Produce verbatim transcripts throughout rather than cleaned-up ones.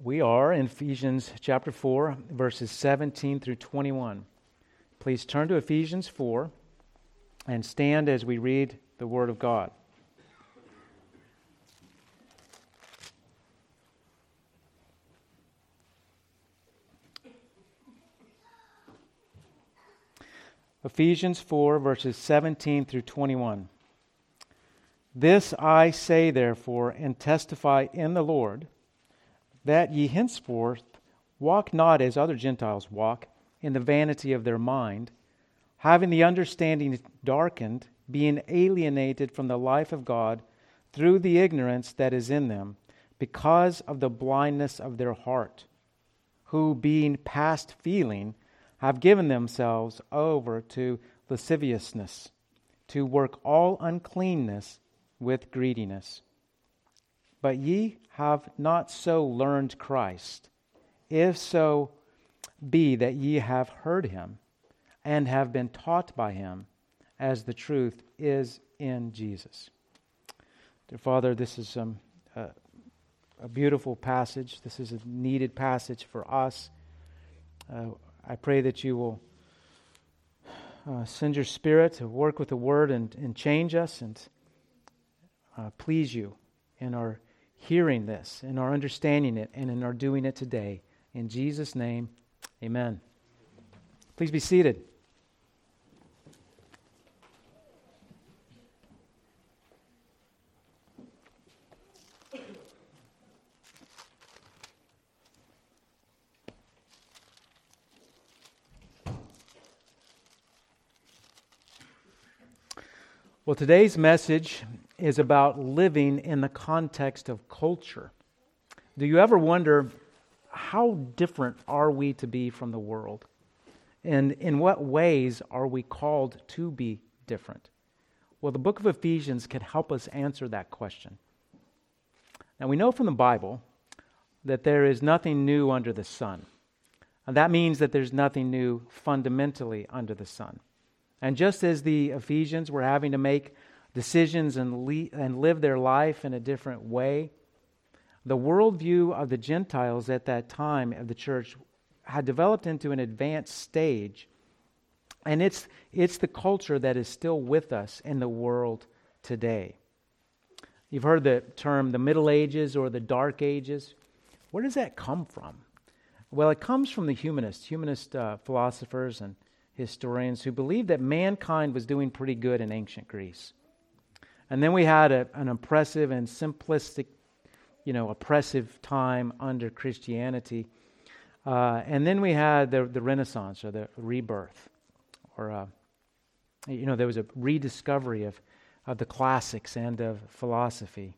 We are in Ephesians chapter four, verses seventeen through twenty-one. Please turn to Ephesians four and stand as we read the Word of God. Ephesians four, verses seventeen through twenty-one. This I say, therefore, and testify in the Lord, that ye henceforth walk not as other Gentiles walk, in the vanity of their mind, having the understanding darkened, being alienated from the life of God through the ignorance that is in them, because of the blindness of their heart, who, being past feeling, have given themselves over to lasciviousness, to work all uncleanness with greediness. But ye have not so learned Christ, if so be that ye have heard him, and have been taught by him, as the truth is in Jesus. Dear Father, this is um, a, a beautiful passage. This is a needed passage for us. Uh, I pray that you will uh, send your Spirit to work with the Word and, and change us and uh, please you in our hearing this, in our understanding it, and in our doing it today. In Jesus' name, amen. Please be seated. Well, today's message is about living in the context of culture. Do you ever wonder, how different are we to be from the world? And in what ways are we called to be different? Well, the book of Ephesians can help us answer that question. Now, we know from the Bible that there is nothing new under the sun. And that means that there's nothing new fundamentally under the sun. And just as the Ephesians were having to make decisions and, le- and live their life in a different way, the worldview of the Gentiles at that time of the church had developed into an advanced stage. And it's, it's the culture that is still with us in the world today. You've heard the term the Middle Ages or the Dark Ages. Where does that come from? Well, it comes from the humanists, humanist uh, philosophers and historians who believed that mankind was doing pretty good in ancient Greece. And then we had a, an oppressive and simplistic, you know, oppressive time under Christianity. Uh, and then we had the, the Renaissance or the rebirth. Or, uh, you know, there was a rediscovery of, of the classics and of philosophy.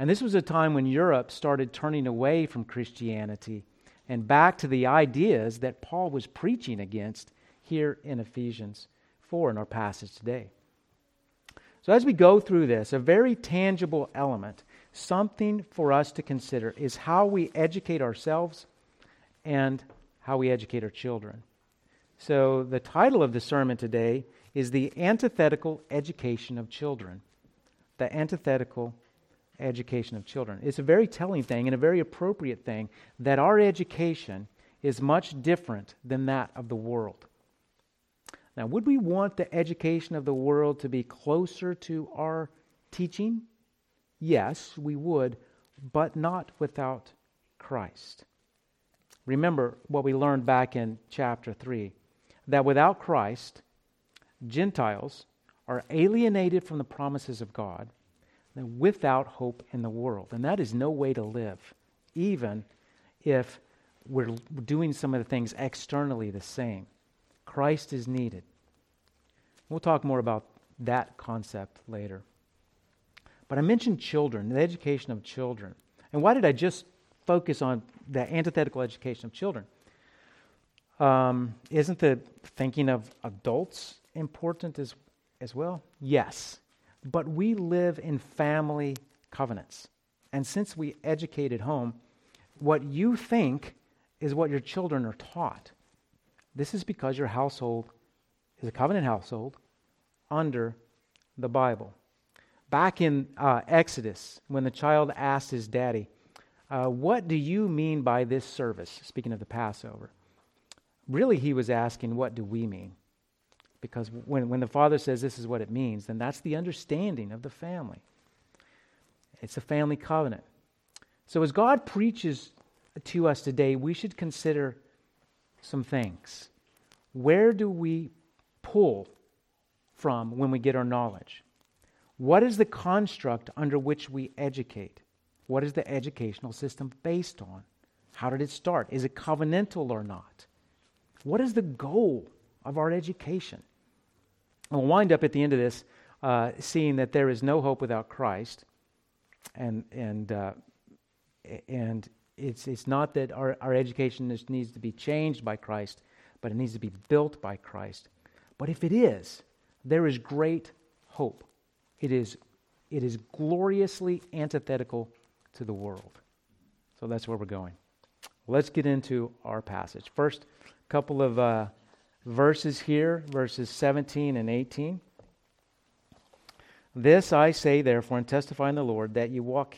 And this was a time when Europe started turning away from Christianity and back to the ideas that Paul was preaching against here in Ephesians four in our passage today. So as we go through this, a very tangible element, something for us to consider, is how we educate ourselves and how we educate our children. So the title of the sermon today is The Antithetical Education of Children. The Antithetical Education of Children. It's a very telling thing and a very appropriate thing that our education is much different than that of the world. Now, would we want the education of the world to be closer to our teaching? Yes, we would, but not without Christ. Remember what we learned back in chapter three, that without Christ, Gentiles are alienated from the promises of God, and without hope in the world. And that is no way to live, even if we're doing some of the things externally the same. Christ is needed. We'll talk more about that concept later. But I mentioned children, the education of children. And why did I just focus on the antithetical education of children? Um, isn't the thinking of adults important as, as well? Yes. But we live in family covenants. And since we educate at home, what you think is what your children are taught. This is because your household is a covenant household under the Bible. Back in uh, Exodus, when the child asked his daddy, uh, what do you mean by this service? Speaking of the Passover. Really, he was asking, what do we mean? Because when, when the Father says this is what it means, then that's the understanding of the family. It's a family covenant. So as God preaches to us today, we should consider some things. Where do we pull from when we get our knowledge? What is the construct under which we educate? What is the educational system based on? How did it start? Is it covenantal or not? What is the goal of our education? And we'll wind up at the end of this uh, seeing that there is no hope without Christ, and and uh, and it's it's not that our, our education just needs to be changed by Christ, but it needs to be built by Christ. But if it is, there is great hope. It is it is gloriously antithetical to the world. So that's where we're going. Let's get into our passage. First, a couple of uh, verses here, verses seventeen and eighteen. This I say, therefore, and testify in the Lord, that you walk,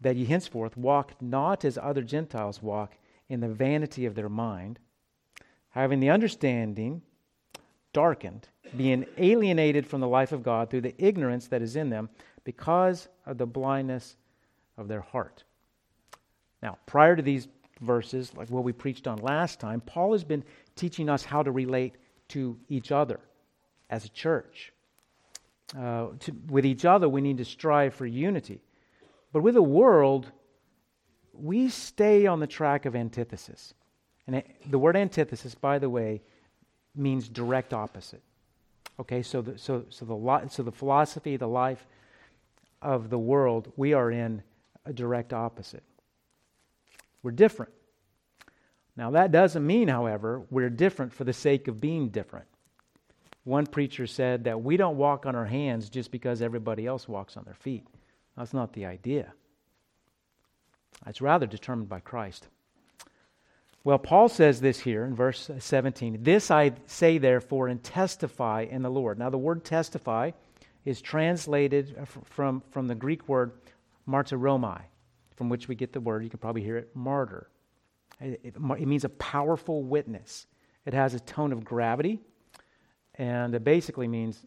that you henceforth walk not as other Gentiles walk, in the vanity of their mind, having the understanding darkened, being alienated from the life of God through the ignorance that is in them, because of the blindness of their heart. Now, prior to these verses, like what we preached on last time, Paul has been teaching us how to relate to each other as a church. Uh, to, with each other, we need to strive for unity. But with the world, we stay on the track of antithesis. And it, the word antithesis, by the way, means direct opposite. Okay, so the, so so the li- so the philosophy, the life of the world, we are in a direct opposite. We're different. Now that doesn't mean, however, we're different for the sake of being different. One preacher said that we don't walk on our hands just because everybody else walks on their feet. That's not the idea. It's rather determined by Christ. Well, Paul says this here in verse seventeen. This I say, therefore, and testify in the Lord. Now, the word testify is translated from, from the Greek word martyromai, from which we get the word, you can probably hear it, martyr. It, it, it means a powerful witness. It has a tone of gravity, and it basically means,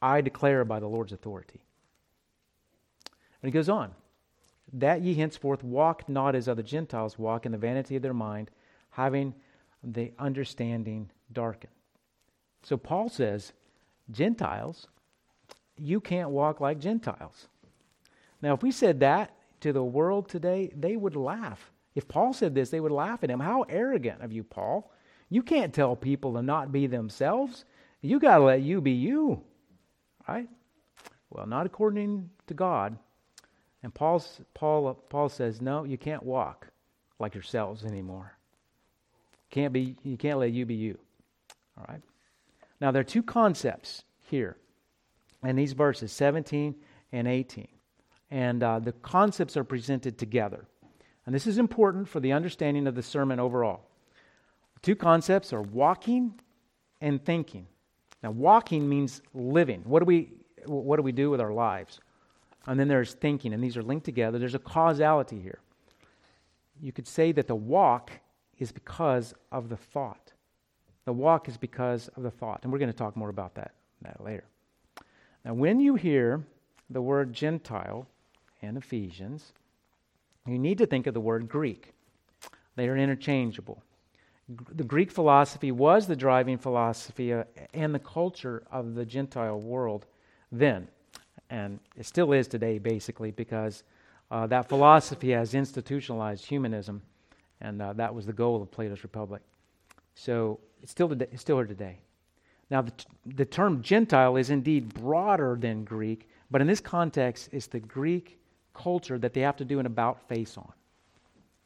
I declare by the Lord's authority. And he goes on, that ye henceforth walk not as other Gentiles walk, in the vanity of their mind, having the understanding darkened. So Paul says, Gentiles, you can't walk like Gentiles. Now, if we said that to the world today, they would laugh. If Paul said this, they would laugh at him. How arrogant of you, Paul. You can't tell people to not be themselves. You got to let you be you, right? Well, not according to God. And Paul's, Paul, Paul says, no, you can't walk like yourselves anymore. Can't be, you can't let you be you. All right. Now there are two concepts here in these verses, seventeen and eighteen. And uh, the concepts are presented together. And this is important for the understanding of the sermon overall. The two concepts are walking and thinking. Now walking means living. What do we what do we do with our lives? And then there's thinking, and these are linked together. There's a causality here. You could say that the walk is because of the thought. The walk is because of the thought. And we're going to talk more about that, that later. Now, when you hear the word Gentile in Ephesians, you need to think of the word Greek. They are interchangeable. G- the Greek philosophy was the driving philosophy uh, and the culture of the Gentile world then. And it still is today, basically, because uh, that philosophy has institutionalized humanism. And uh, that was the goal of Plato's Republic. So it's still today, it's still here today. Now, the, t- the term Gentile is indeed broader than Greek, but in this context, it's the Greek culture that they have to do an about-face on.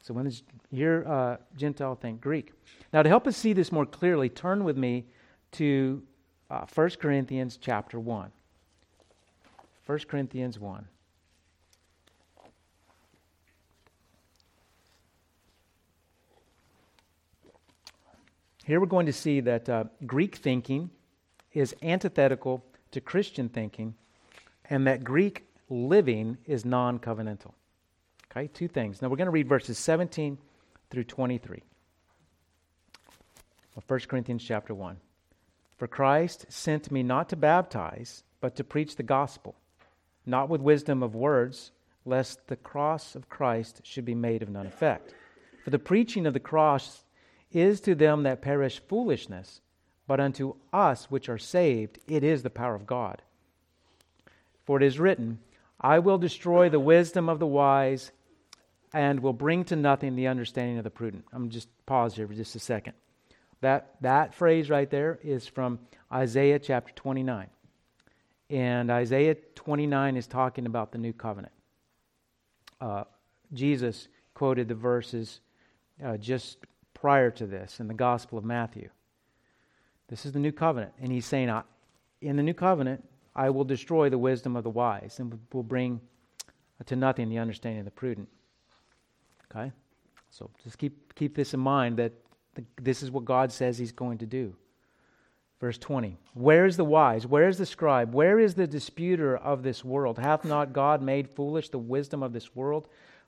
So when it's here, uh, Gentile, think Greek. Now, to help us see this more clearly, turn with me to uh, First Corinthians chapter one. First Corinthians one. Here we're going to see that uh, Greek thinking is antithetical to Christian thinking, and that Greek living is non-covenantal. Okay, two things. Now we're going to read verses seventeen through twenty-three of First Corinthians chapter one. For Christ sent me not to baptize, but to preach the gospel, not with wisdom of words, lest the cross of Christ should be made of none effect. For the preaching of the cross is to them that perish foolishness, but unto us which are saved it is the power of God. For it is written, I will destroy the wisdom of the wise and will bring to nothing the understanding of the prudent. I'm just pause here for just a second. That that phrase right there is from Isaiah chapter twenty-nine. And Isaiah twenty-nine is talking about the new covenant. Uh, Jesus quoted the verses uh, just prior to this in the Gospel of Matthew. This is the new covenant. And he's saying, I, in the new covenant, I will destroy the wisdom of the wise and will bring to nothing the understanding of the prudent. Okay? So just keep keep this in mind that the, this is what God says he's going to do. Verse twenty, where is the wise? Where is the scribe? Where is the disputer of this world? Hath not God made foolish the wisdom of this world?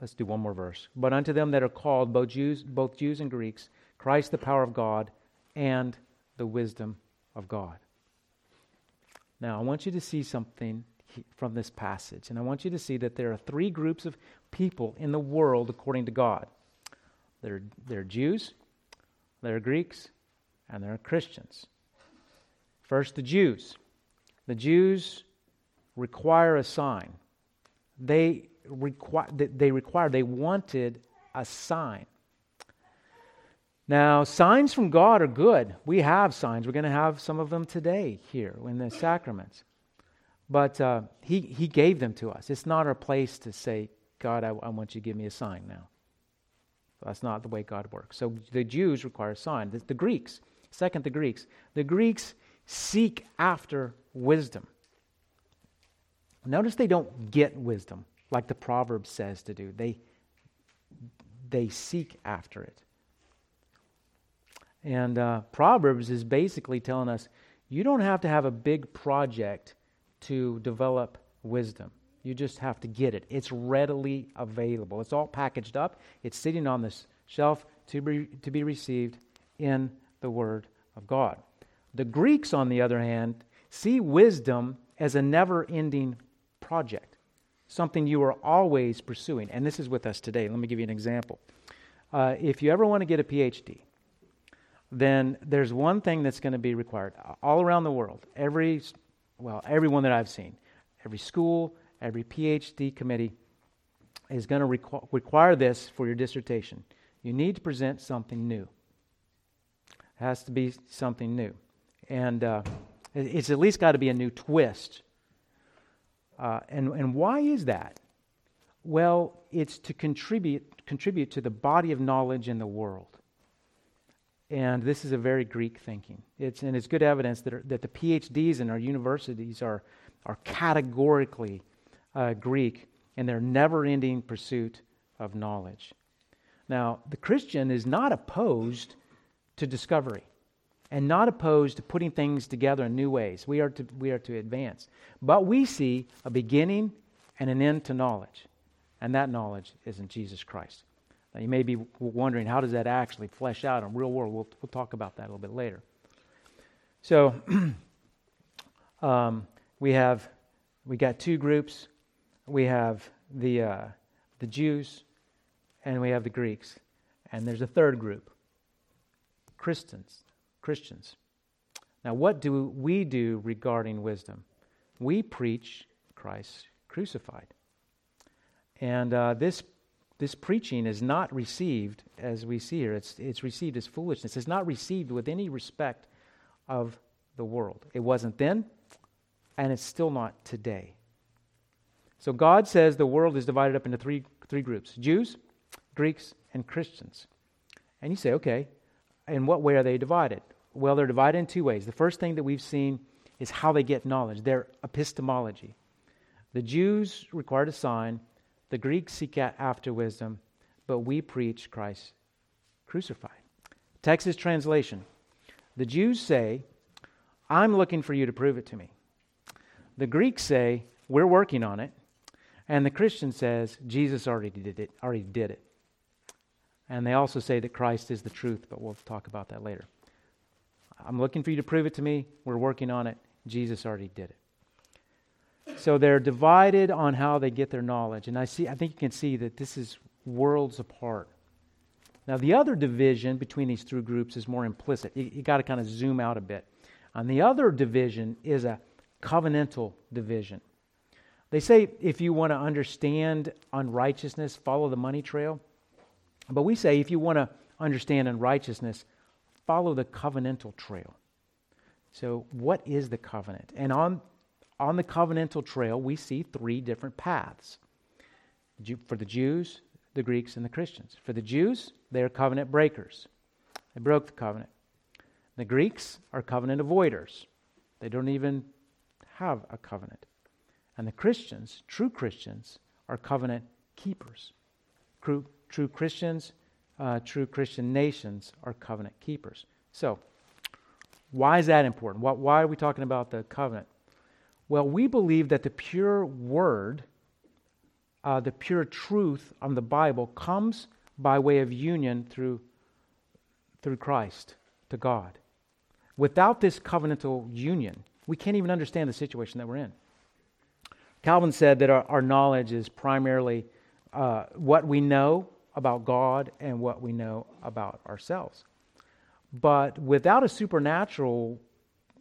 Let's do one more verse. But unto them that are called, both Jews, both Jews and Greeks, Christ the power of God and the wisdom of God. Now, I want you to see something from this passage, and I want you to see that there are three groups of people in the world according to God. There are Jews, there are Greeks, and there are Christians. First, the Jews. The Jews require a sign. They require. They require. They wanted a sign. Now, signs from God are good. We have signs. We're going to have some of them today here in the sacraments. But uh, he he gave them to us. It's not our place to say, God, I, I want you to give me a sign now. That's not the way God works. So the Jews require a sign. The, the Greeks. Second, the Greeks. The Greeks seek after wisdom. Notice they don't get wisdom like the Proverbs says to do. They they seek after it. And uh, Proverbs is basically telling us you don't have to have a big project to develop wisdom. You just have to get it. It's readily available. It's all packaged up. It's sitting on this shelf to be, to be received in the Word of God. The Greeks, on the other hand, see wisdom as a never-ending project, something you are always pursuing. And this is with us today. Let me give you an example. Uh, if you ever want to get a P H D, then there's one thing that's going to be required all around the world. Every, well, everyone that I've seen, every school, every P H D committee is going to requ- require this for your dissertation. You need to present something new. It has to be something new. And Uh, It's at least got to be a new twist. Uh, and, and why is that? Well, it's to contribute contribute to the body of knowledge in the world. And this is a very Greek thinking. It's and it's good evidence that, are, that the P H Ds in our universities are, are categorically uh, Greek in their never-ending pursuit of knowledge. Now, the Christian is not opposed to discovery, and not opposed to putting things together in new ways. We are to we are to advance. But we see a beginning and an end to knowledge. And that knowledge is in Jesus Christ. Now you may be wondering, how does that actually flesh out in the real world? We'll, we'll talk about that a little bit later. So um, we have we got two groups. We have the uh, the Jews and we have the Greeks. And there's a third group, Christians. Christians. Now, what do we do regarding wisdom? We preach Christ crucified. And uh, this this preaching is not received, as we see here, it's, it's received as foolishness. It's not received with any respect of the world. It wasn't then, and it's still not today. So God says the world is divided up into three three groups, Jews, Greeks, and Christians. And you say, okay, in what way are they divided? Well, they're divided in two ways. The first thing that we've seen is how they get knowledge, their epistemology. The Jews required a sign, the Greeks seek after wisdom, but we preach Christ crucified. Text's translation. The Jews say, I'm looking for you to prove it to me. The Greeks say, we're working on it. And the Christian says, Jesus already did it. Already did it. And they also say that Christ is the truth, but we'll talk about that later. I'm looking for you to prove it to me. We're working on it. Jesus already did it. So they're divided on how they get their knowledge. And I see. I think you can see that this is worlds apart. Now, the other division between these two groups is more implicit. You, you got to kind of zoom out a bit. And the other division is a covenantal division. They say if you want to understand unrighteousness, follow the money trail. But we say if you want to understand unrighteousness, follow the covenantal trail. So what is the covenant? And on, on the covenantal trail, we see three different paths. For the Jews, the Greeks, and the Christians. For the Jews, they are covenant breakers. They broke the covenant. The Greeks are covenant avoiders. They don't even have a covenant. And the Christians, true Christians, are covenant keepers. True, true Christians, uh, true Christian nations are covenant keepers. So, why is that important? Why, why are we talking about the covenant? Well, we believe that the pure word, uh, the pure truth on the Bible comes by way of union through, through Christ to God. Without this covenantal union, we can't even understand the situation that we're in. Calvin said that our, our knowledge is primarily uh, what we know about God and what we know about ourselves. But without a supernatural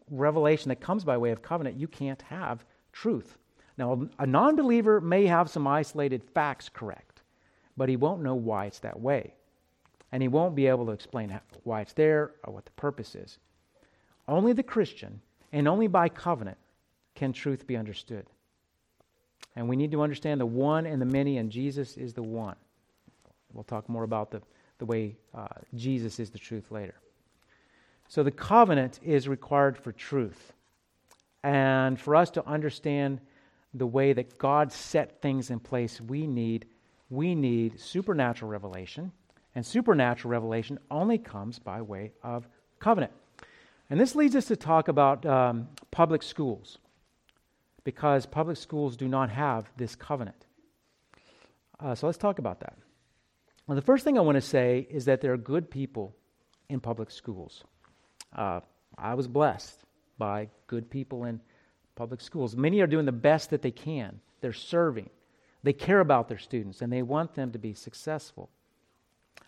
revelation that comes by way of covenant, you can't have truth. Now, a non-believer may have some isolated facts correct, but he won't know why it's that way. And he won't be able to explain how, why it's there or what the purpose is. Only the Christian, and only by covenant, can truth be understood. And we need to understand the one and the many, and Jesus is the one. We'll talk more about the, the way uh, Jesus is the truth later. So the covenant is required for truth. And for us to understand the way that God set things in place, we need, we need supernatural revelation. And supernatural revelation only comes by way of covenant. And this leads us to talk about um, public schools, because public schools do not have this covenant. Uh, so let's talk about that. Well, the first thing I want to say is that there are good people in public schools. Uh, I was blessed by good people in public schools. Many are doing the best that they can. They're serving. They care about their students, and they want them to be successful.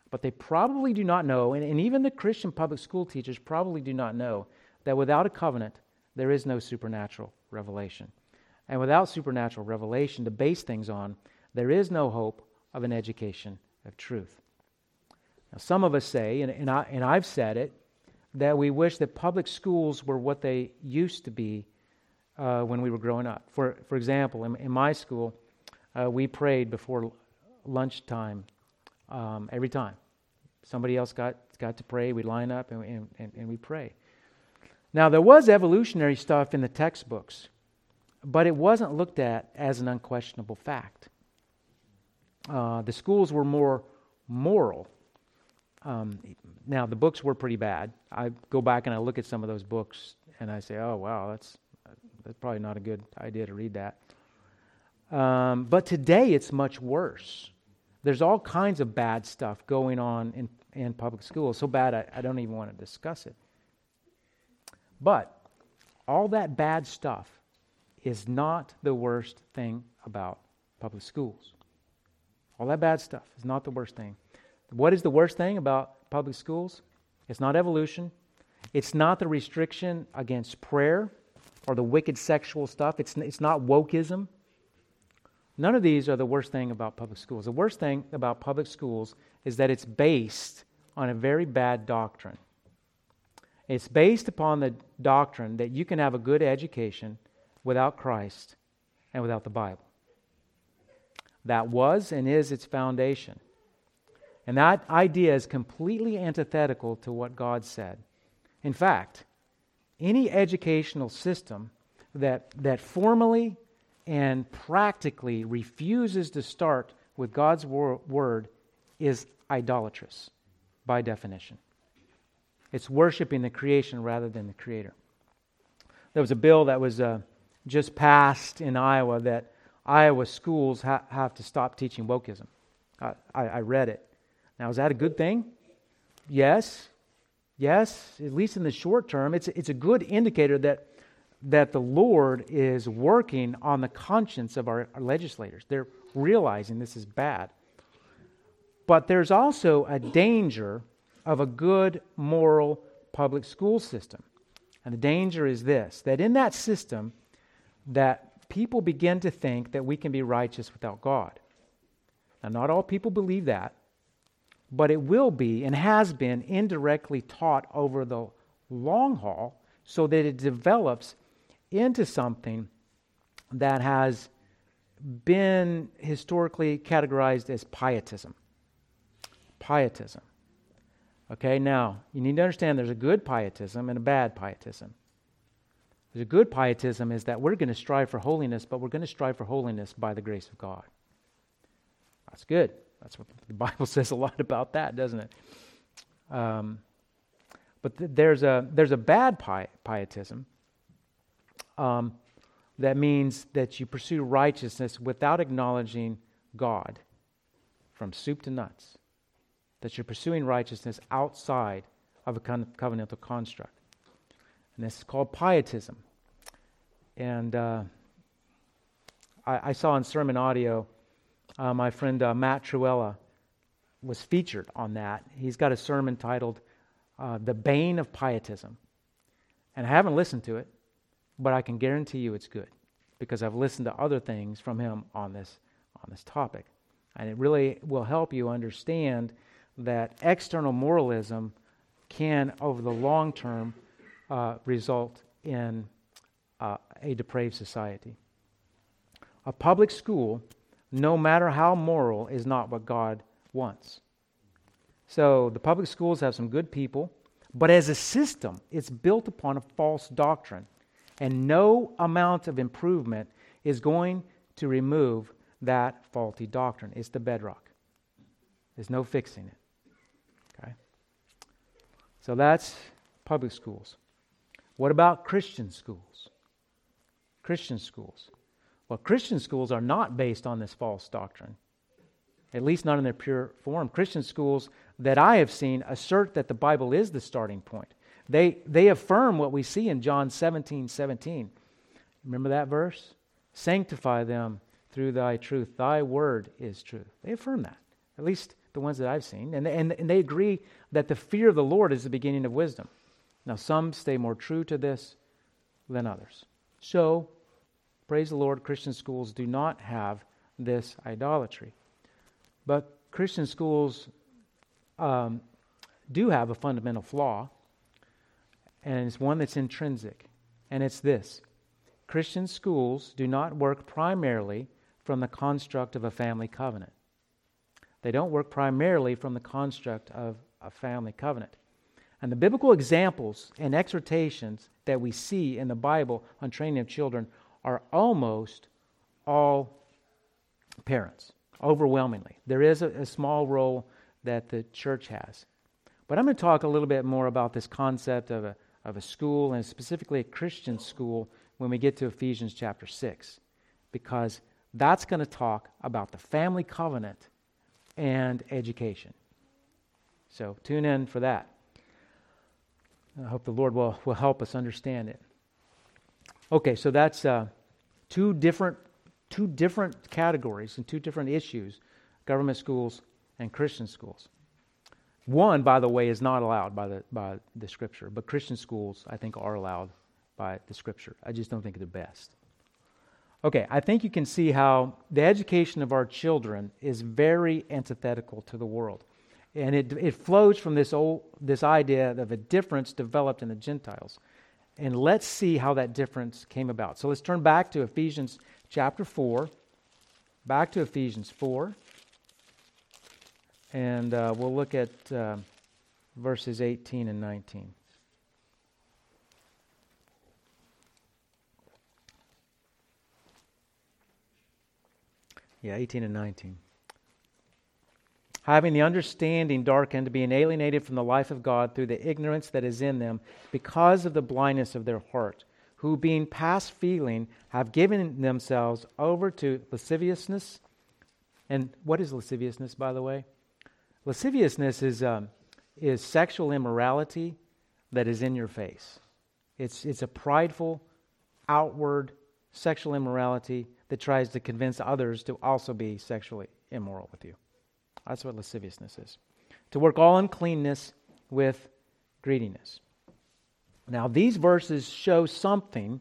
But they probably do not know, and, and even the Christian public school teachers probably do not know, that without a covenant, there is no supernatural revelation. And without supernatural revelation to base things on, there is no hope of an education of truth. Now, some of us say, and, and, I, and I've said it, that we wish that public schools were what they used to be uh, when we were growing up. For for example, in, in my school, uh, we prayed before lunchtime um, every time. Somebody else got, got to pray, we'd line up and, and, and, and we'd pray. Now, there was evolutionary stuff in the textbooks, but it wasn't looked at as an unquestionable fact. Uh, the schools were more moral. Um, now, the books were pretty bad. I go back and I look at some of those books and I say, oh, wow, that's, that's probably not a good idea to read that. Um, but today it's much worse. There's all kinds of bad stuff going on in, in public schools, so bad I, I don't even want to discuss it. But all that bad stuff is not the worst thing about public schools. All that bad stuff is not the worst thing. What is the worst thing about public schools? It's not evolution. It's not the restriction against prayer or the wicked sexual stuff. It's, it's not wokeism. None of these are the worst thing about public schools. The worst thing about public schools is that it's based on a very bad doctrine. It's based upon the doctrine that you can have a good education without Christ and without the Bible. That was and is its foundation. And that idea is completely antithetical to what God said. In fact, any educational system that, that formally and practically refuses to start with God's wor- word is idolatrous by definition. It's worshiping the creation rather than the Creator. There was a bill that was uh, just passed in Iowa that Iowa schools ha- have to stop teaching wokeism. Uh, I, I read it. Now, is that a good thing? Yes. Yes, at least in the short term. It's, it's a good indicator that, that the Lord is working on the conscience of our, our legislators. They're realizing this is bad. But there's also a danger of a good, moral public school system. And the danger is this, that in that system, that people begin to think that we can be righteous without God. Now, not all people believe that, but it will be and has been indirectly taught over the long haul so that it develops into something that has been historically categorized as pietism. Pietism. Okay, now, you need to understand there's a good pietism and a bad pietism. The good pietism is that we're going to strive for holiness, but we're going to strive for holiness by the grace of God. That's good. That's what the Bible says a lot about that, doesn't it? Um, but th- there's a there's a bad pi- pietism um, that means that you pursue righteousness without acknowledging God from soup to nuts. That you're pursuing righteousness outside of a con- covenantal construct. And this is called pietism. And uh, I, I saw in Sermon Audio, uh, my friend uh, Matt Truella was featured on that. He's got a sermon titled uh, The Bane of Pietism. And I haven't listened to it, but I can guarantee you it's good because I've listened to other things from him on this on this topic. And it really will help you understand that external moralism can, over the long term, uh, result in uh, a depraved society. A public school, no matter how moral, is not what God wants. So the public schools have some good people, but as a system, it's built upon a false doctrine, and no amount of improvement is going to remove that faulty doctrine. It's the bedrock. There's no fixing it. So that's public schools. What about Christian schools? Christian schools. Well, Christian schools are not based on this false doctrine, at least not in their pure form. Christian schools that I have seen assert that the Bible is the starting point. They they affirm what we see in John seventeen seventeen. Remember that verse? Sanctify them through thy truth. Thy word is truth. They affirm that, at least the ones that I've seen, and, and, and they agree that the fear of the Lord is the beginning of wisdom. Now, some stay more true to this than others. So, praise the Lord, Christian schools do not have this idolatry. But Christian schools um, do have a fundamental flaw, and it's one that's intrinsic, and it's this. Christian schools do not work primarily from the construct of a family covenant. They don't work primarily from the construct of a family covenant. And the biblical examples and exhortations that we see in the Bible on training of children are almost all parents, overwhelmingly. There is a, a small role that the church has. But I'm going to talk a little bit more about this concept of a, of a school, and specifically a Christian school, when we get to Ephesians chapter six, because that's going to talk about the family covenant and education. So tune in for that. I hope the Lord will, will help us understand it. Okay, so that's uh, two different two different categories and two different issues, government schools and Christian schools. One, by the way, is not allowed by the by the Scripture, but Christian schools, I think, are allowed by the Scripture. I just don't think they're best. Okay, I think you can see how the education of our children is very antithetical to the world. And it it flows from this old this idea of a difference developed in the Gentiles. And let's see how that difference came about. So let's turn back to Ephesians chapter four. Back to Ephesians four. and uh, we'll look at uh, verses eighteen and nineteen. Yeah, eighteen and nineteen. Having the understanding darkened, being alienated from the life of God through the ignorance that is in them because of the blindness of their heart, who being past feeling have given themselves over to lasciviousness. And what is lasciviousness, by the way? Lasciviousness is um, is sexual immorality that is in your face. It's it's a prideful, outward sexual immorality that tries to convince others to also be sexually immoral with you. That's what lasciviousness is. To work all uncleanness with greediness. Now, these verses show something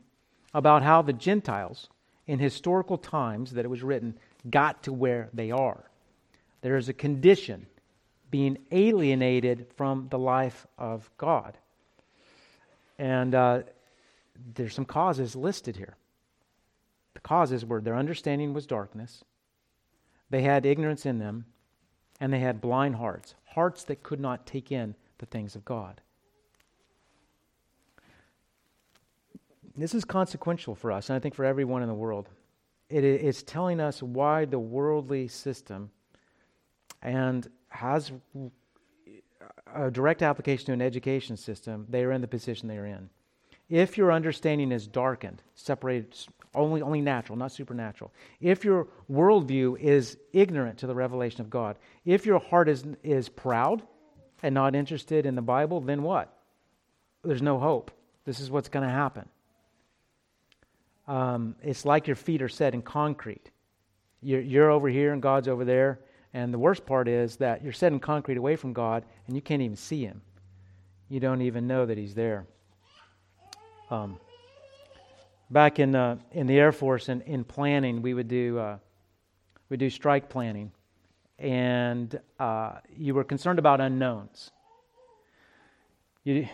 about how the Gentiles, in historical times that it was written, got to where they are. There is a condition, being alienated from the life of God. And uh, there's some causes listed here. The causes were their understanding was darkness, they had ignorance in them, and they had blind hearts, hearts that could not take in the things of God. This is consequential for us, and I think for everyone in the world. It is telling us why the worldly system and has a direct application to an education system, they are in the position they are in. If your understanding is darkened, separated, only only natural, not supernatural. If your worldview is ignorant to the revelation of God, if your heart is is proud and not interested in the Bible, then what? There's no hope. This is what's going to happen. Um, it's like your feet are set in concrete. You're, you're over here and God's over there. And the worst part is that you're set in concrete away from God and you can't even see Him. You don't even know that He's there. Um, back in uh, in the Air Force, in, in planning, we would do uh, we do strike planning, and uh, you were concerned about unknowns. You,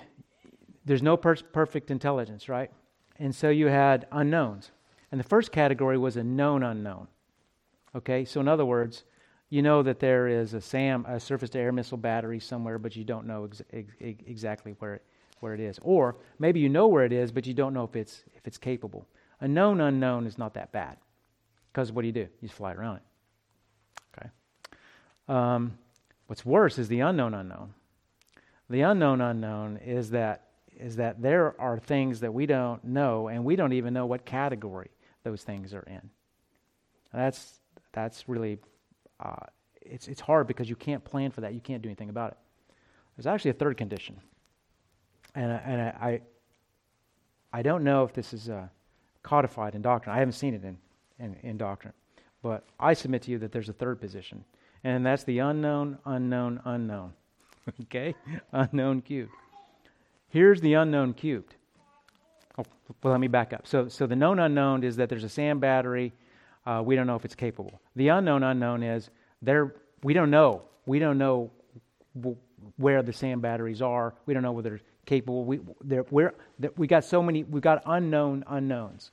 there's no per- perfect intelligence, right? And so you had unknowns, and the first category was a known unknown. Okay, so in other words, you know that there is a SAM, a surface-to-air missile battery somewhere, but you don't know ex- ex- exactly where it. where it is. Or maybe you know where it is, but you don't know if it's if it's capable. A known unknown is not that bad, because what do you do? You just fly around it. Okay. Um, what's worse is the unknown unknown. The unknown unknown is that is that there are things that we don't know, and we don't even know what category those things are in. That's that's really uh, it's it's hard because you can't plan for that. You can't do anything about it. There's actually a third condition. And, and I, I don't know if this is uh, codified in doctrine. I haven't seen it in, in, in doctrine. But I submit to you that there's a third position. And that's the unknown, unknown, unknown. Okay? Unknown cubed. Here's the unknown cubed. Oh, well, let me back up. So, so the known unknown is that there's a SAM battery. Uh, we don't know if it's capable. The unknown unknown is there. we don't know. We don't know w- where the SAM batteries are. We don't know whether capable. We there we're there, we got so many. We got unknown unknowns.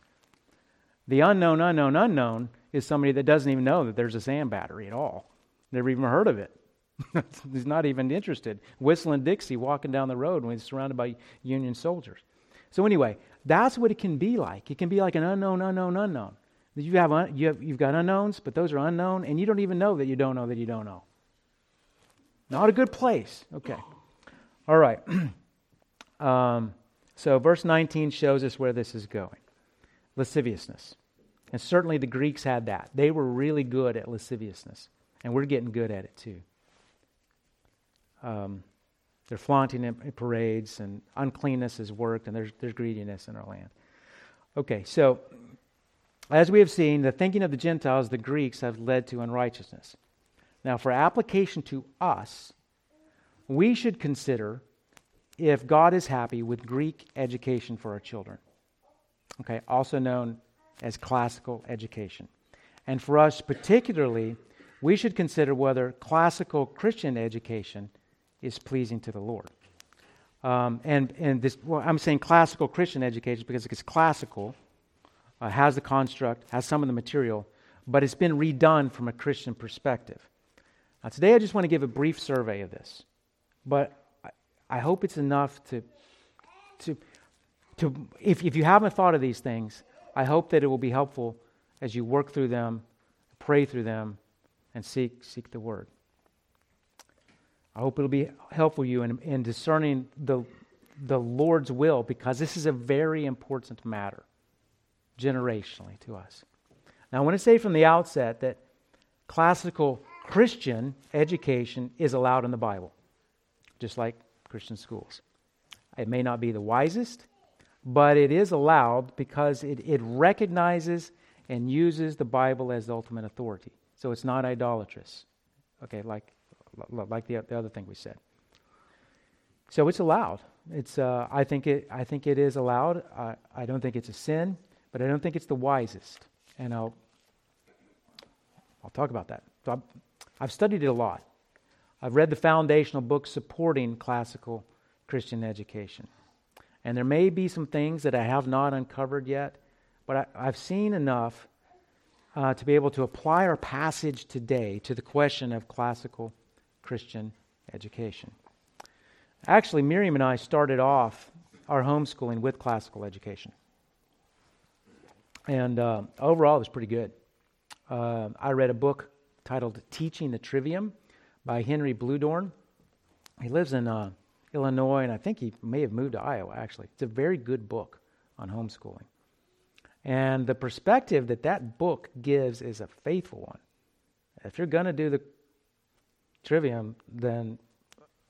The unknown unknown unknown is somebody that doesn't even know that there's a SAM battery at all. Never even heard of it. He's not even interested. Whistling Dixie, walking down the road when he's surrounded by Union soldiers. So anyway, that's what it can be like. It can be like an unknown unknown unknown. You have un, you have you've got unknowns, but those are unknown, and you don't even know that you don't know that you don't know. Not a good place. Okay. All right. Um, so verse nineteen shows us where this is going. Lasciviousness. And certainly the Greeks had that. They were really good at lasciviousness. And we're getting good at it too. Um, they're flaunting in parades, and uncleanness is worked, and there's, there's greediness in our land. Okay, so as we have seen, the thinking of the Gentiles, the Greeks, have led to unrighteousness. Now for application to us, we should consider if God is happy with Greek education for our children, okay, also known as classical education. And for us particularly, we should consider whether classical Christian education is pleasing to the Lord. Um, and, and this, well, I'm saying classical Christian education because it's classical, uh, has the construct, has some of the material, but it's been redone from a Christian perspective. Now, today I just want to give a brief survey of this, but I, I hope it's enough to, to, to if, if you haven't thought of these things, I hope that it will be helpful as you work through them, pray through them, and seek seek the Word. I hope it'll be helpful to you in, in discerning the the Lord's will, because this is a very important matter generationally to us. Now, I want to say from the outset that classical Christian education is allowed in the Bible, just like Christian schools. It may not be the wisest, but it is allowed because it, it recognizes and uses the Bible as the ultimate authority. So it's not idolatrous, okay, like like the, the other thing we said. So it's allowed. It's uh, I think it I think it is allowed. I, I don't think it's a sin, but I don't think it's the wisest. And I'll I'll talk about that. So I'm, I've studied it a lot. I've read the foundational books supporting classical Christian education. And there may be some things that I have not uncovered yet, but I, I've seen enough uh, to be able to apply our passage today to the question of classical Christian education. Actually, Miriam and I started off our homeschooling with classical education. And uh, overall, it was pretty good. Uh, I read a book titled Teaching the Trivium by Henry Bluedorn. He lives in uh, Illinois, and I think he may have moved to Iowa, actually. It's a very good book on homeschooling. And the perspective that that book gives is a faithful one. If you're going to do the Trivium, then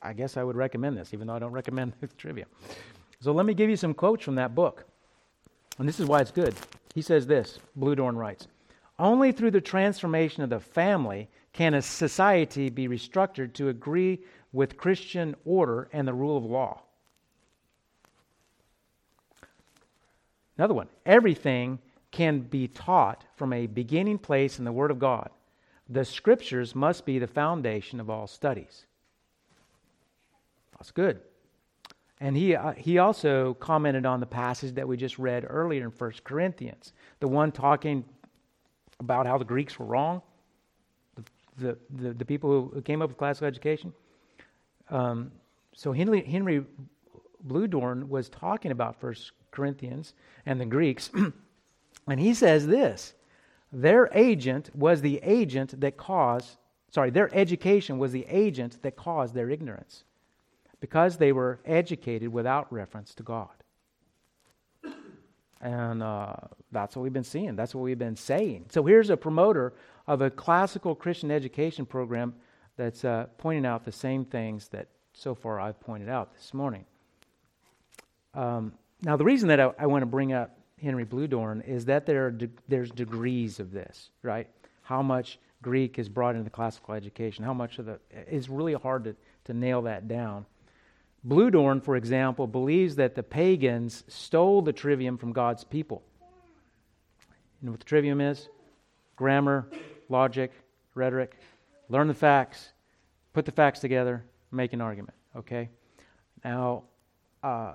I guess I would recommend this, even though I don't recommend the Trivium. So let me give you some quotes from that book. And this is why it's good. He says this, Bluedorn writes, "Only through the transformation of the family can a society be restructured to agree with Christian order and the rule of law." Another one, "Everything can be taught from a beginning place in the Word of God. The Scriptures must be the foundation of all studies." That's good. And he uh, he also commented on the passage that we just read earlier in First Corinthians, the one talking about how the Greeks were wrong, the the, the, the people who came up with classical education. Um, so Henry, Henry Bluedorn was talking about First Corinthians and the Greeks, and he says this, their agent was the agent that caused, sorry, their education was the agent that caused their ignorance, because they were educated without reference to God. And uh, that's what we've been seeing. That's what we've been saying. So here's a promoter of a classical Christian education program that's uh, pointing out the same things that so far I've pointed out this morning. Um, now, the reason that I, I want to bring up Henry Bluedorn is that there are de- there's degrees of this, right? How much Greek is brought into classical education, how much of the... It's really hard to, to nail that down. Bluedorn, for example, believes that the pagans stole the trivium from God's people. You know what the trivium is? Grammar, logic, rhetoric. Learn the facts, put the facts together, make an argument. Okay? Now, uh,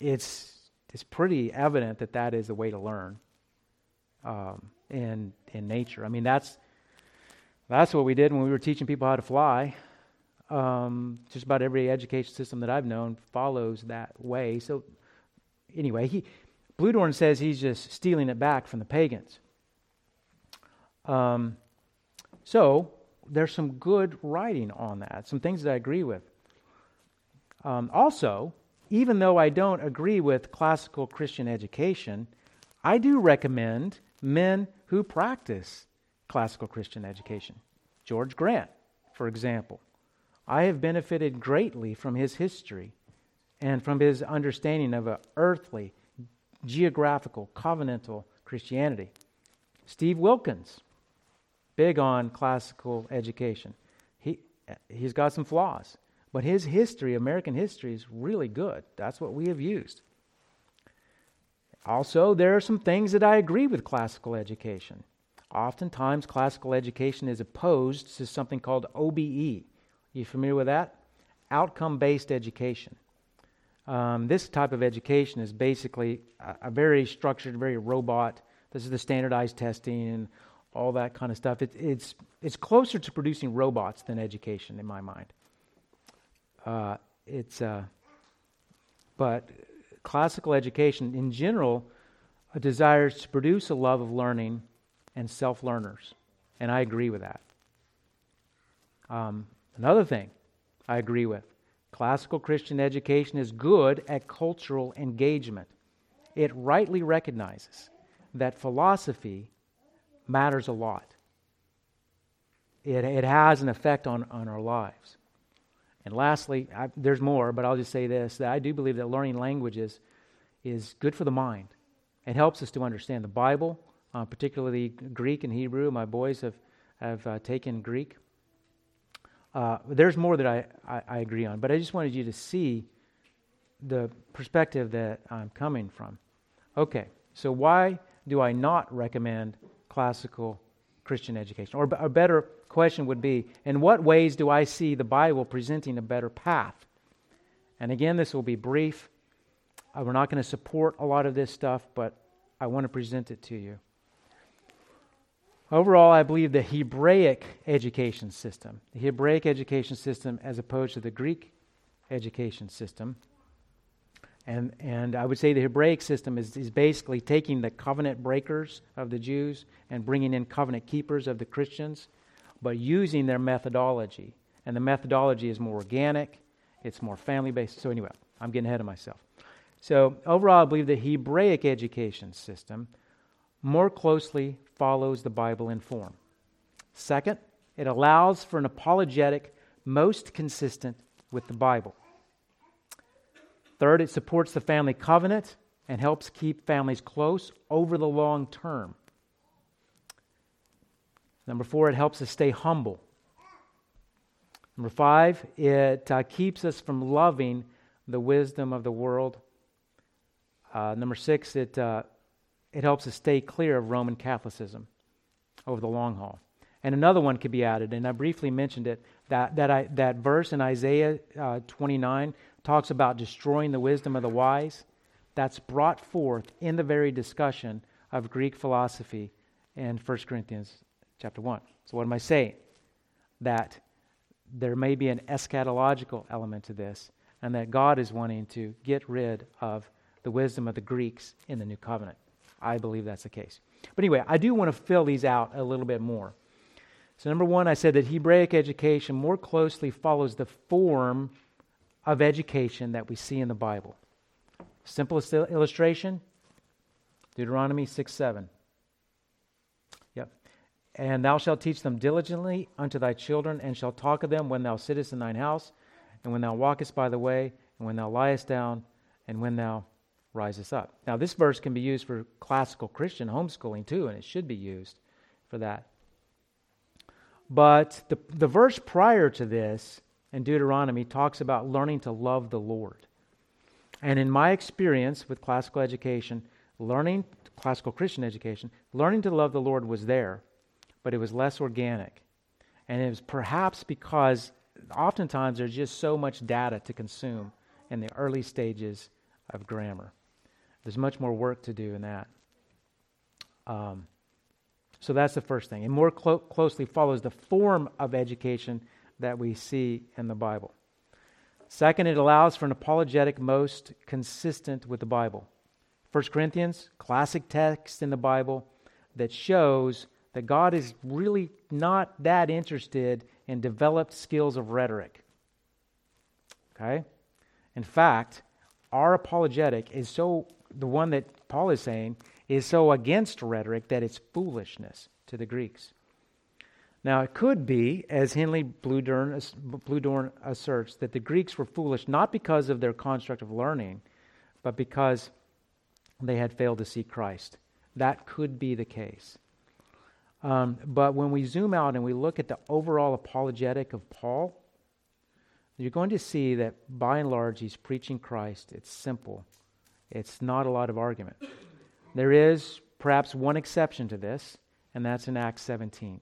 it's it's pretty evident that that is the way to learn um, in in nature. I mean, that's that's what we did when we were teaching people how to fly. Um, just about every education system that I've known follows that way. So anyway, he, Bluedorn says he's just stealing it back from the pagans. Um, so there's some good writing on that, some things that I agree with. Um, also, even though I don't agree with classical Christian education, I do recommend men who practice classical Christian education. George Grant, for example. I have benefited greatly from his history and from his understanding of an earthly, geographical, covenantal Christianity. Steve Wilkins, big on classical education. He, he's got some flaws, but his history, American history, is really good. That's what we have used. Also, there are some things that I agree with classical education. Oftentimes, classical education is opposed to something called O B E. You familiar with that? Outcome-based education. Um, this type of education is basically a, a very structured, very robot. This is the standardized testing and all that kind of stuff. It, it's it's closer to producing robots than education, in my mind. Uh, it's uh, but classical education in general uh, desires to produce a love of learning and self-learners, and I agree with that. Um, another thing I agree with: classical Christian education is good at cultural engagement. It rightly recognizes that philosophy matters a lot. It it has an effect on, on our lives. And lastly, I, there's more, but I'll just say this, that I do believe that learning languages is good for the mind. It helps us to understand the Bible, uh, particularly Greek and Hebrew. My boys have, have uh, taken Greek. Uh, there's more that I, I, I agree on, but I just wanted you to see the perspective that I'm coming from. Okay, so why do I not recommend classical Christian education? Or b- a better question would be, in what ways do I see the Bible presenting a better path? And again, this will be brief. Uh, we're not going to support a lot of this stuff, but I want to present it to you. Overall, I believe the Hebraic education system, the Hebraic education system as opposed to the Greek education system, and and I would say the Hebraic system is, is basically taking the covenant breakers of the Jews and bringing in covenant keepers of the Christians, but using their methodology. And the methodology is more organic, it's more family-based. So anyway, I'm getting ahead of myself. So overall, I believe the Hebraic education system more closely follows the Bible in form. Second, it allows for an apologetic most consistent with the Bible. Third, it supports the family covenant and helps keep families close over the long term. Number four, it helps us stay humble. Number five, it uh, keeps us from loving the wisdom of the world. Uh, number six, it... Uh, It helps us stay clear of Roman Catholicism over the long haul. And another one could be added, and I briefly mentioned it, that that, I, that verse in Isaiah uh, twenty-nine talks about destroying the wisdom of the wise. That's brought forth in the very discussion of Greek philosophy in First Corinthians chapter one. So what am I saying? That there may be an eschatological element to this, and that God is wanting to get rid of the wisdom of the Greeks in the New Covenant. I believe that's the case. But anyway, I do want to fill these out a little bit more. So number one, I said that Hebraic education more closely follows the form of education that we see in the Bible. Simplest illustration, Deuteronomy six seven. Yep. And thou shalt teach them diligently unto thy children, and shalt talk of them when thou sittest in thine house, and when thou walkest by the way, and when thou liest down, and when thou rises up. Now, this verse can be used for classical Christian homeschooling too, and it should be used for that. But the, the verse prior to this in Deuteronomy talks about learning to love the Lord. And in my experience with classical education, learning, classical Christian education, learning to love the Lord was there, but it was less organic. And it was perhaps because oftentimes there's just so much data to consume in the early stages of grammar. There's much more work to do in that. Um, so that's the first thing. It more clo- closely follows the form of education that we see in the Bible. Second, it allows for an apologetic most consistent with the Bible. First Corinthians, classic text in the Bible that shows that God is really not that interested in developed skills of rhetoric. Okay? In fact, our apologetic is so, the one that Paul is saying, is so against rhetoric that it's foolishness to the Greeks. Now, it could be, as Henry Bluedorn, Bluedorn asserts, that the Greeks were foolish not because of their construct of learning, but because they had failed to see Christ. That could be the case. Um, but when we zoom out and we look at the overall apologetic of Paul, you're going to see that, by and large, he's preaching Christ. It's simple. It's not a lot of argument. There is perhaps one exception to this, and that's in Acts seventeen.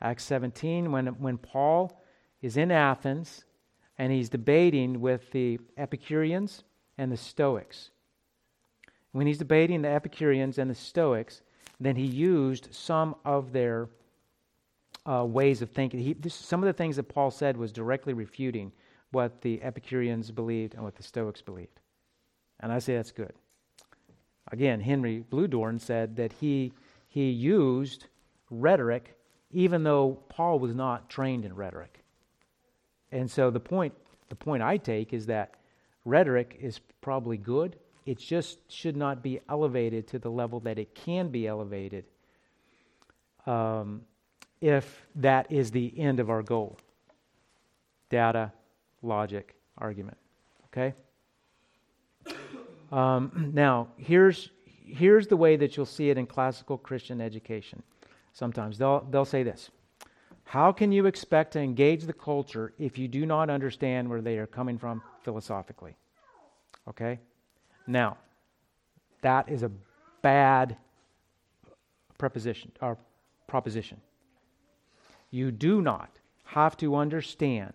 Acts seventeen, when, when Paul is in Athens, and he's debating with the Epicureans and the Stoics. When he's debating the Epicureans and the Stoics, then he used some of their uh, ways of thinking. He, this, some of the things that Paul said was directly refuting what the Epicureans believed and what the Stoics believed. And I say that's good. Again, Henry Bluedorn said that he he used rhetoric even though Paul was not trained in rhetoric. And so the point the point I take is that rhetoric is probably good. It just should not be elevated to the level that it can be elevated um, if that is the end of our goal. Data, logic, argument. Okay? Um, now, here's here's the way that you'll see it in classical Christian education. Sometimes they'll they'll say this: how can you expect to engage the culture if you do not understand where they are coming from philosophically? Okay? Now, that is a bad preposition or proposition. You do not have to understand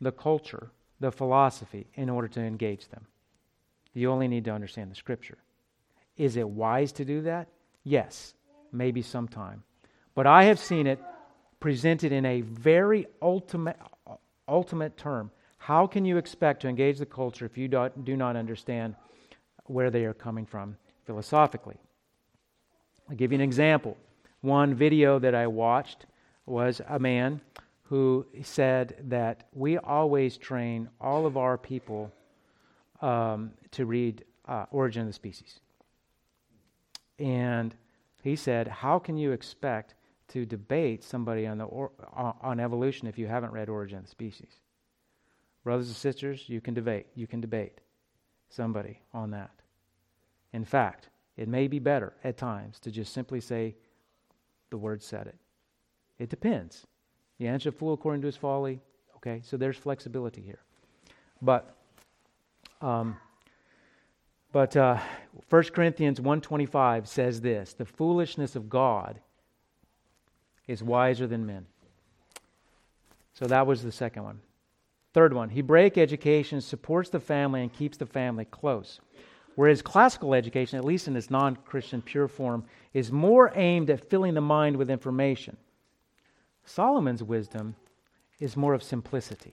the culture, the philosophy, in order to engage them. You only need to understand the Scripture. Is it wise to do that? Yes, maybe sometime. But I have seen it presented in a very ultimate, ultimate term. How can you expect to engage the culture if you do not understand where they are coming from philosophically? I'll give you an example. One video that I watched was a man who said that we always train all of our people um, to read uh, Origin of the Species. And he said, how can you expect to debate somebody on the or, on evolution if you haven't read Origin of the Species? Brothers and sisters, you can debate. You can debate somebody on that. In fact, it may be better at times to just simply say, the Word said it. It depends. The answer of a fool according to his folly. Okay, so there's flexibility here. But, um, but uh, First Corinthians one twenty-five says this: the foolishness of God is wiser than men. So that was the second one. Third one, Hebraic education supports the family and keeps the family close, whereas classical education, at least in its non-Christian pure form, is more aimed at filling the mind with information. Solomon's wisdom is more of simplicity.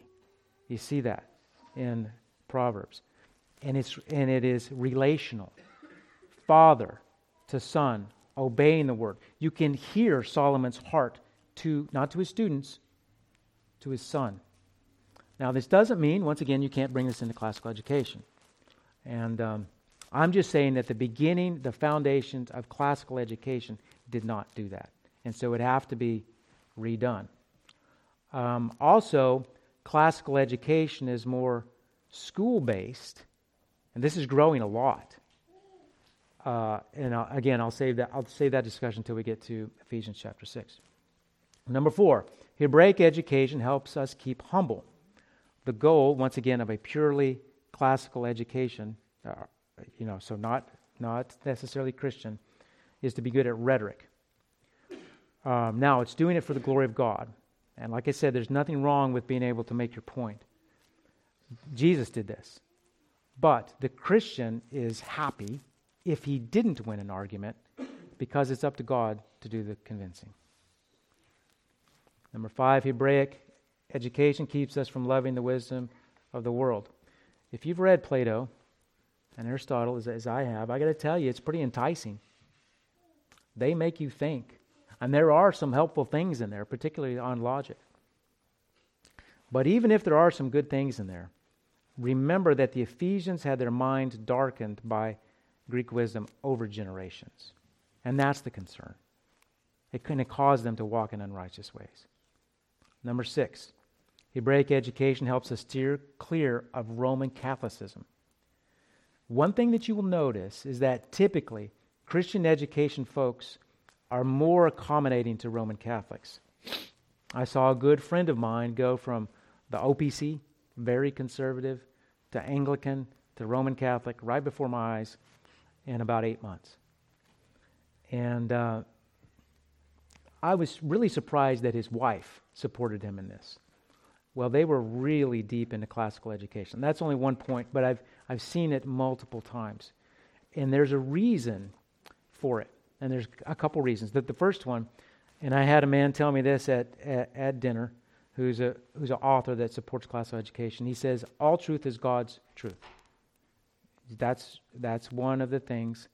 You see that in Proverbs. And it's and it is relational. Father to son, obeying the word. You can hear Solomon's heart to, not to his students, to his son. Now, this doesn't mean, once again, you can't bring this into classical education. And um, I'm just saying that the beginning, the foundations of classical education did not do that. And so it would have to be redone. Um, also, classical education is more school-based, and this is growing a lot. Uh, and I'll, again, I'll save that, I'll save that discussion until we get to Ephesians chapter six. Number four, Hebraic education helps us keep humble. The goal, once again, of a purely classical education, uh, you know, so not not necessarily Christian, is to be good at rhetoric. Um, now, it's doing it for the glory of God. And like I said, there's nothing wrong with being able to make your point. Jesus did this. But the Christian is happy if he didn't win an argument, because it's up to God to do the convincing. Number five, Hebraic education keeps us from loving the wisdom of the world. If you've read Plato and Aristotle, as, as I have, I got to tell you, it's pretty enticing. They make you think. And there are some helpful things in there, particularly on logic. But even if there are some good things in there, remember that the Ephesians had their minds darkened by Greek wisdom over generations. And that's the concern. It couldn't have caused them to walk in unrighteous ways. Number six, Hebraic education helps us steer clear of Roman Catholicism. One thing that you will notice is that typically Christian education folks are more accommodating to Roman Catholics. I saw a good friend of mine go from the O P C, very conservative, to Anglican, to Roman Catholic, right before my eyes in about eight months. And uh, I was really surprised that his wife supported him in this. Well, they were really deep into classical education. That's only one point, but I've I've seen it multiple times. And there's a reason for it. And there's a couple reasons. The, the first one, and I had a man tell me this at, at, at dinner, who's a who's an author that supports classical education. He says, all truth is God's truth. That's, that's one of the things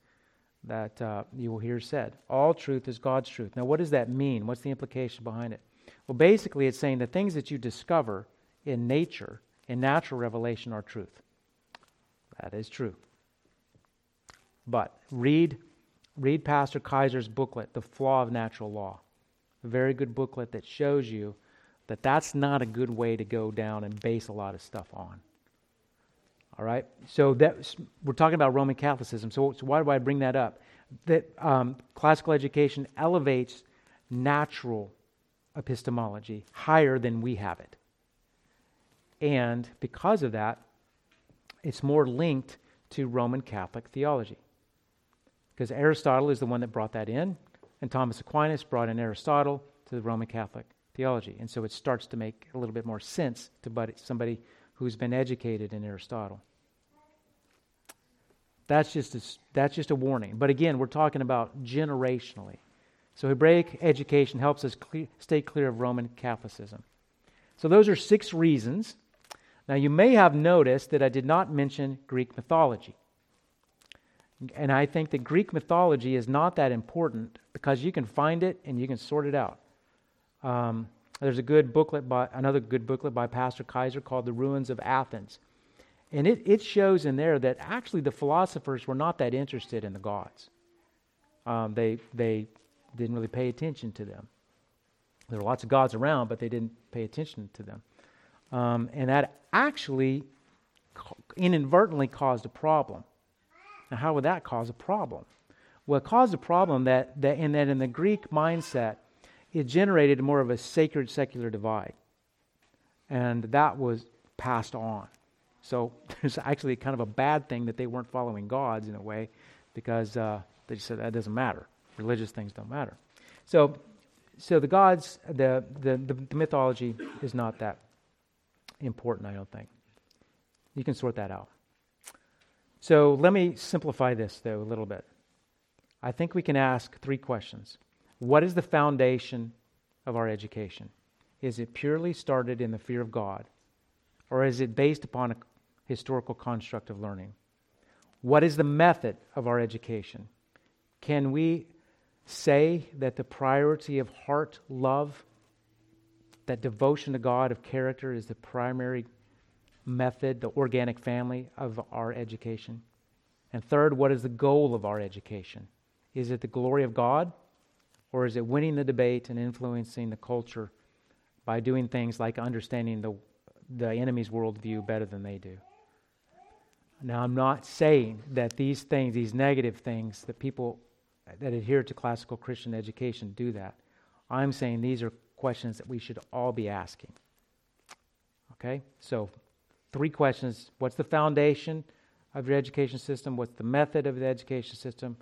that uh, you will hear said. All truth is God's truth. Now, what does that mean? What's the implication behind it? Well, basically, it's saying the things that you discover in nature, in natural revelation, are truth. That is true. But read read Pastor Kaiser's booklet, The Flaw of Natural Law. A very good booklet that shows you that that's not a good way to go down and base a lot of stuff on. All right? So that, we're talking about Roman Catholicism. So, so why do I bring that up? That um, classical education elevates natural epistemology higher than we have it. And because of that, it's more linked to Roman Catholic theology. Because Aristotle is the one that brought that in, and Thomas Aquinas brought in Aristotle to the Roman Catholic theology. And so it starts to make a little bit more sense to somebody who's been educated in Aristotle. That's just a, that's just a warning. But again, we're talking about generationally. So Hebraic education helps us clear, stay clear of Roman Catholicism. So those are six reasons. Now you may have noticed that I did not mention Greek mythology. And I think that Greek mythology is not that important because you can find it and you can sort it out. Um, there's a good booklet by another good booklet by Pastor Kaiser called "The Ruins of Athens," and it, it shows in there that actually the philosophers were not that interested in the gods. Um, they they didn't really pay attention to them. There were lots of gods around, but they didn't pay attention to them, um, and that actually inadvertently caused a problem. Now, how would that cause a problem? Well, it caused a problem that, that in that in the Greek mindset, it generated more of a sacred-secular divide. And that was passed on. So there's actually kind of a bad thing that they weren't following gods in a way because uh, they just said that doesn't matter. Religious things don't matter. So so the gods, the, the, the mythology is not that important, I don't think. You can sort that out. So let me simplify this, though, a little bit. I think we can ask three questions. What is the foundation of our education? Is it purely started in the fear of God? Or is it based upon a historical construct of learning? What is the method of our education? Can we say that the priority of heart, love, that devotion to God of character is the primary method, the organic family of our education? And third, what is the goal of our education? Is it the glory of God, or is it winning the debate and influencing the culture by doing things like understanding the the enemy's worldview better than they do? Now, I'm not saying that these things, these negative things, that people that adhere to classical Christian education do that. I'm saying these are questions that we should all be asking. Okay? So, three questions. What's the foundation of your education system? What's the method of the education system?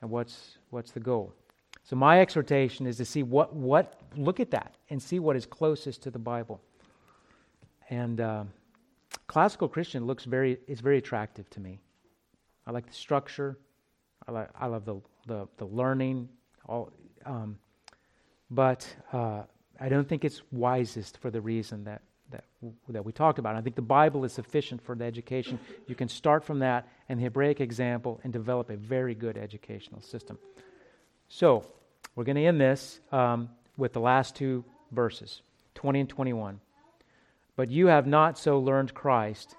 And what's what's the goal? So my exhortation is to see what, what look at that and see what is closest to the Bible. And uh, classical Christian looks very, is very attractive to me. I like the structure. I, like, I love the, the, the learning. All, um, but uh, I don't think it's wisest for the reason that That, that we talked about. And I think the Bible is sufficient for the education. You can start from that and the Hebraic example and develop a very good educational system. So, we're going to end this um, with the last two verses, twenty and twenty-one. But you have not so learned Christ,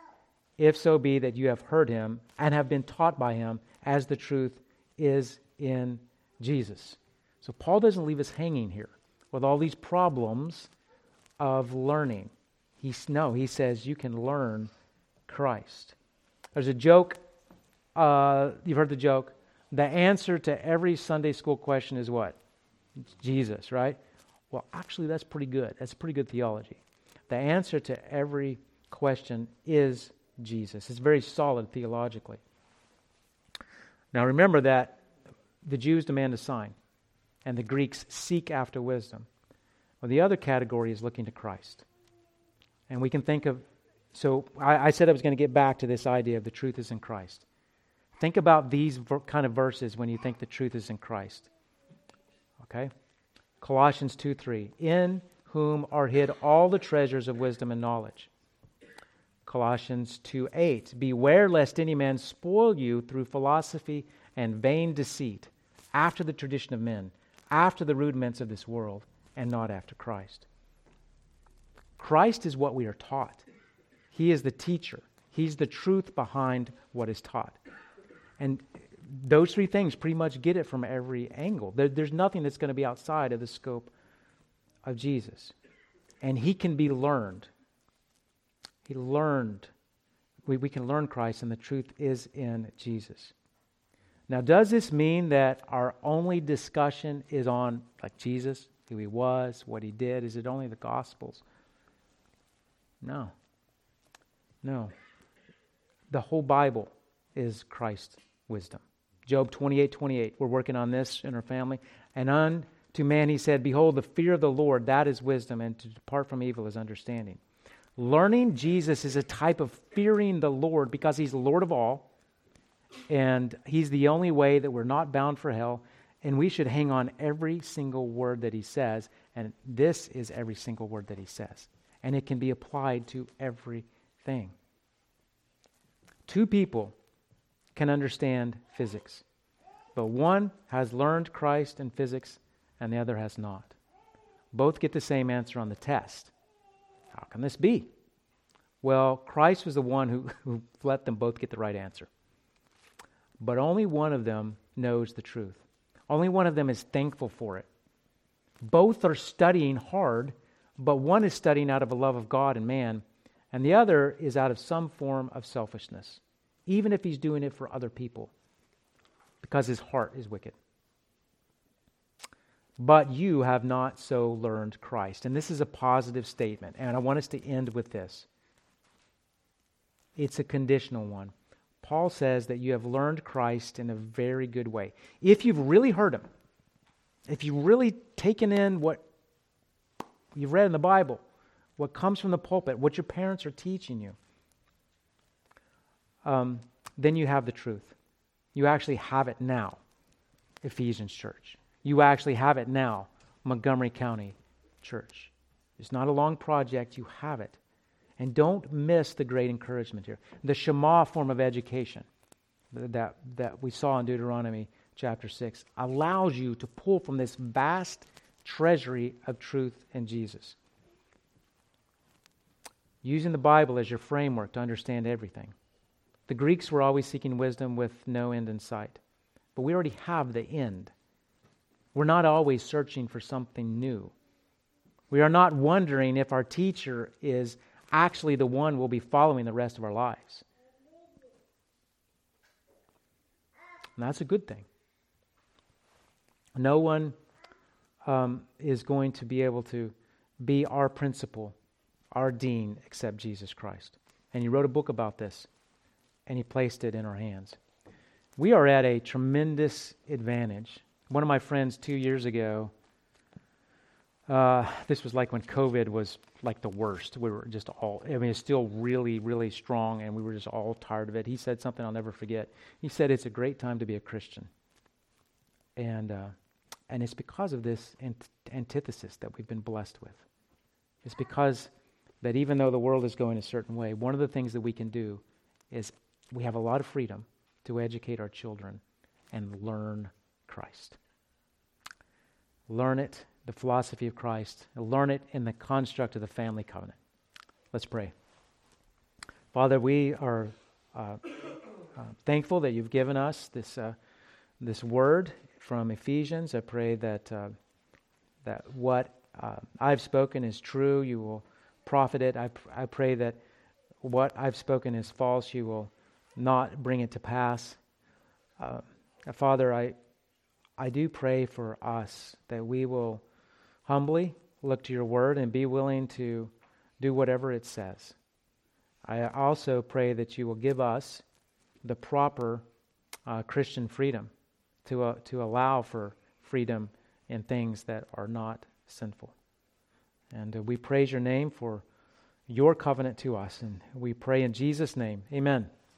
if so be that you have heard him and have been taught by him as the truth is in Jesus. So Paul doesn't leave us hanging here with all these problems of learning. He's, no, he says you can learn Christ. There's a joke, uh, you've heard the joke, the answer to every Sunday school question is what? It's Jesus, right? Well, actually, that's pretty good. That's pretty good theology. The answer to every question is Jesus. It's very solid theologically. Now, remember that the Jews demand a sign, and the Greeks seek after wisdom. Well, the other category is looking to Christ. And we can think of, so I, I said I was going to get back to this idea of the truth is in Christ. Think about these kind of verses when you think the truth is in Christ. Okay? Colossians two three. In whom are hid all the treasures of wisdom and knowledge. Colossians two eight. Beware lest any man spoil you through philosophy and vain deceit, after the tradition of men, after the rudiments of this world, and not after Christ. Christ is what we are taught. He is the teacher. He's the truth behind what is taught. And those three things pretty much get it from every angle. There, there's nothing that's going to be outside of the scope of Jesus. And He can be learned. He learned. We, we can learn Christ, and the truth is in Jesus. Now, does this mean that our only discussion is on, like, Jesus, who He was, what He did? Is it only the Gospels? No. No. The whole Bible is Christ's wisdom. Job twenty-eight twenty-eight. We're working on this in our family. And unto man He said, behold, the fear of the Lord, that is wisdom, and to depart from evil is understanding. Learning Jesus is a type of fearing the Lord, because He's the Lord of all, and He's the only way that we're not bound for hell, and we should hang on every single word that He says, and this is every single word that He says. And it can be applied to everything. Two people can understand physics, but one has learned Christ in physics and the other has not. Both get the same answer on the test. How can this be? Well, Christ was the one who, who let them both get the right answer. But only one of them knows the truth. Only one of them is thankful for it. Both are studying hard, but one is studying out of a love of God and man, and the other is out of some form of selfishness, even if he's doing it for other people, because his heart is wicked. But you have not so learned Christ. And this is a positive statement, and I want us to end with this. It's a conditional one. Paul says that you have learned Christ in a very good way. If you've really heard Him, if you've really taken in what you've read in the Bible, what comes from the pulpit, what your parents are teaching you, um, then you have the truth. You actually have it now, Ephesians Church. You actually have it now, Montgomery County Church. It's not a long project. You have it. And don't miss the great encouragement here. The Shema form of education that, that we saw in Deuteronomy chapter six allows you to pull from this vast treasury of truth in Jesus. Using the Bible as your framework to understand everything. The Greeks were always seeking wisdom with no end in sight. But we already have the end. We're not always searching for something new. We are not wondering if our teacher is actually the one we'll be following the rest of our lives. And that's a good thing. No one um, is going to be able to be our principal, our dean, except Jesus Christ. And He wrote a book about this, and He placed it in our hands. We are at a tremendous advantage. One of my friends two years ago, Uh, this was like when COVID was like the worst. We were just all, I mean, it's still really, really strong, and we were just all tired of it. He said something I'll never forget. He said, it's a great time to be a Christian. And uh, and it's because of this ant- antithesis that we've been blessed with. It's because that even though the world is going a certain way, one of the things that we can do is we have a lot of freedom to educate our children and learn Christ. Learn it. The philosophy of Christ, and learn it in the construct of the family covenant. Let's pray. Father, we are uh, uh, thankful that You've given us this uh, this word from Ephesians. I pray that uh, that what uh, I've spoken is true. You will profit it. I pr- I pray that what I've spoken is false. You will not bring it to pass. Uh, Father, I I do pray for us that we will humbly look to Your word and be willing to do whatever it says. I also pray that You will give us the proper uh, Christian freedom to uh, to allow for freedom in things that are not sinful. And uh, we praise Your name for Your covenant to us. And we pray in Jesus' name. Amen.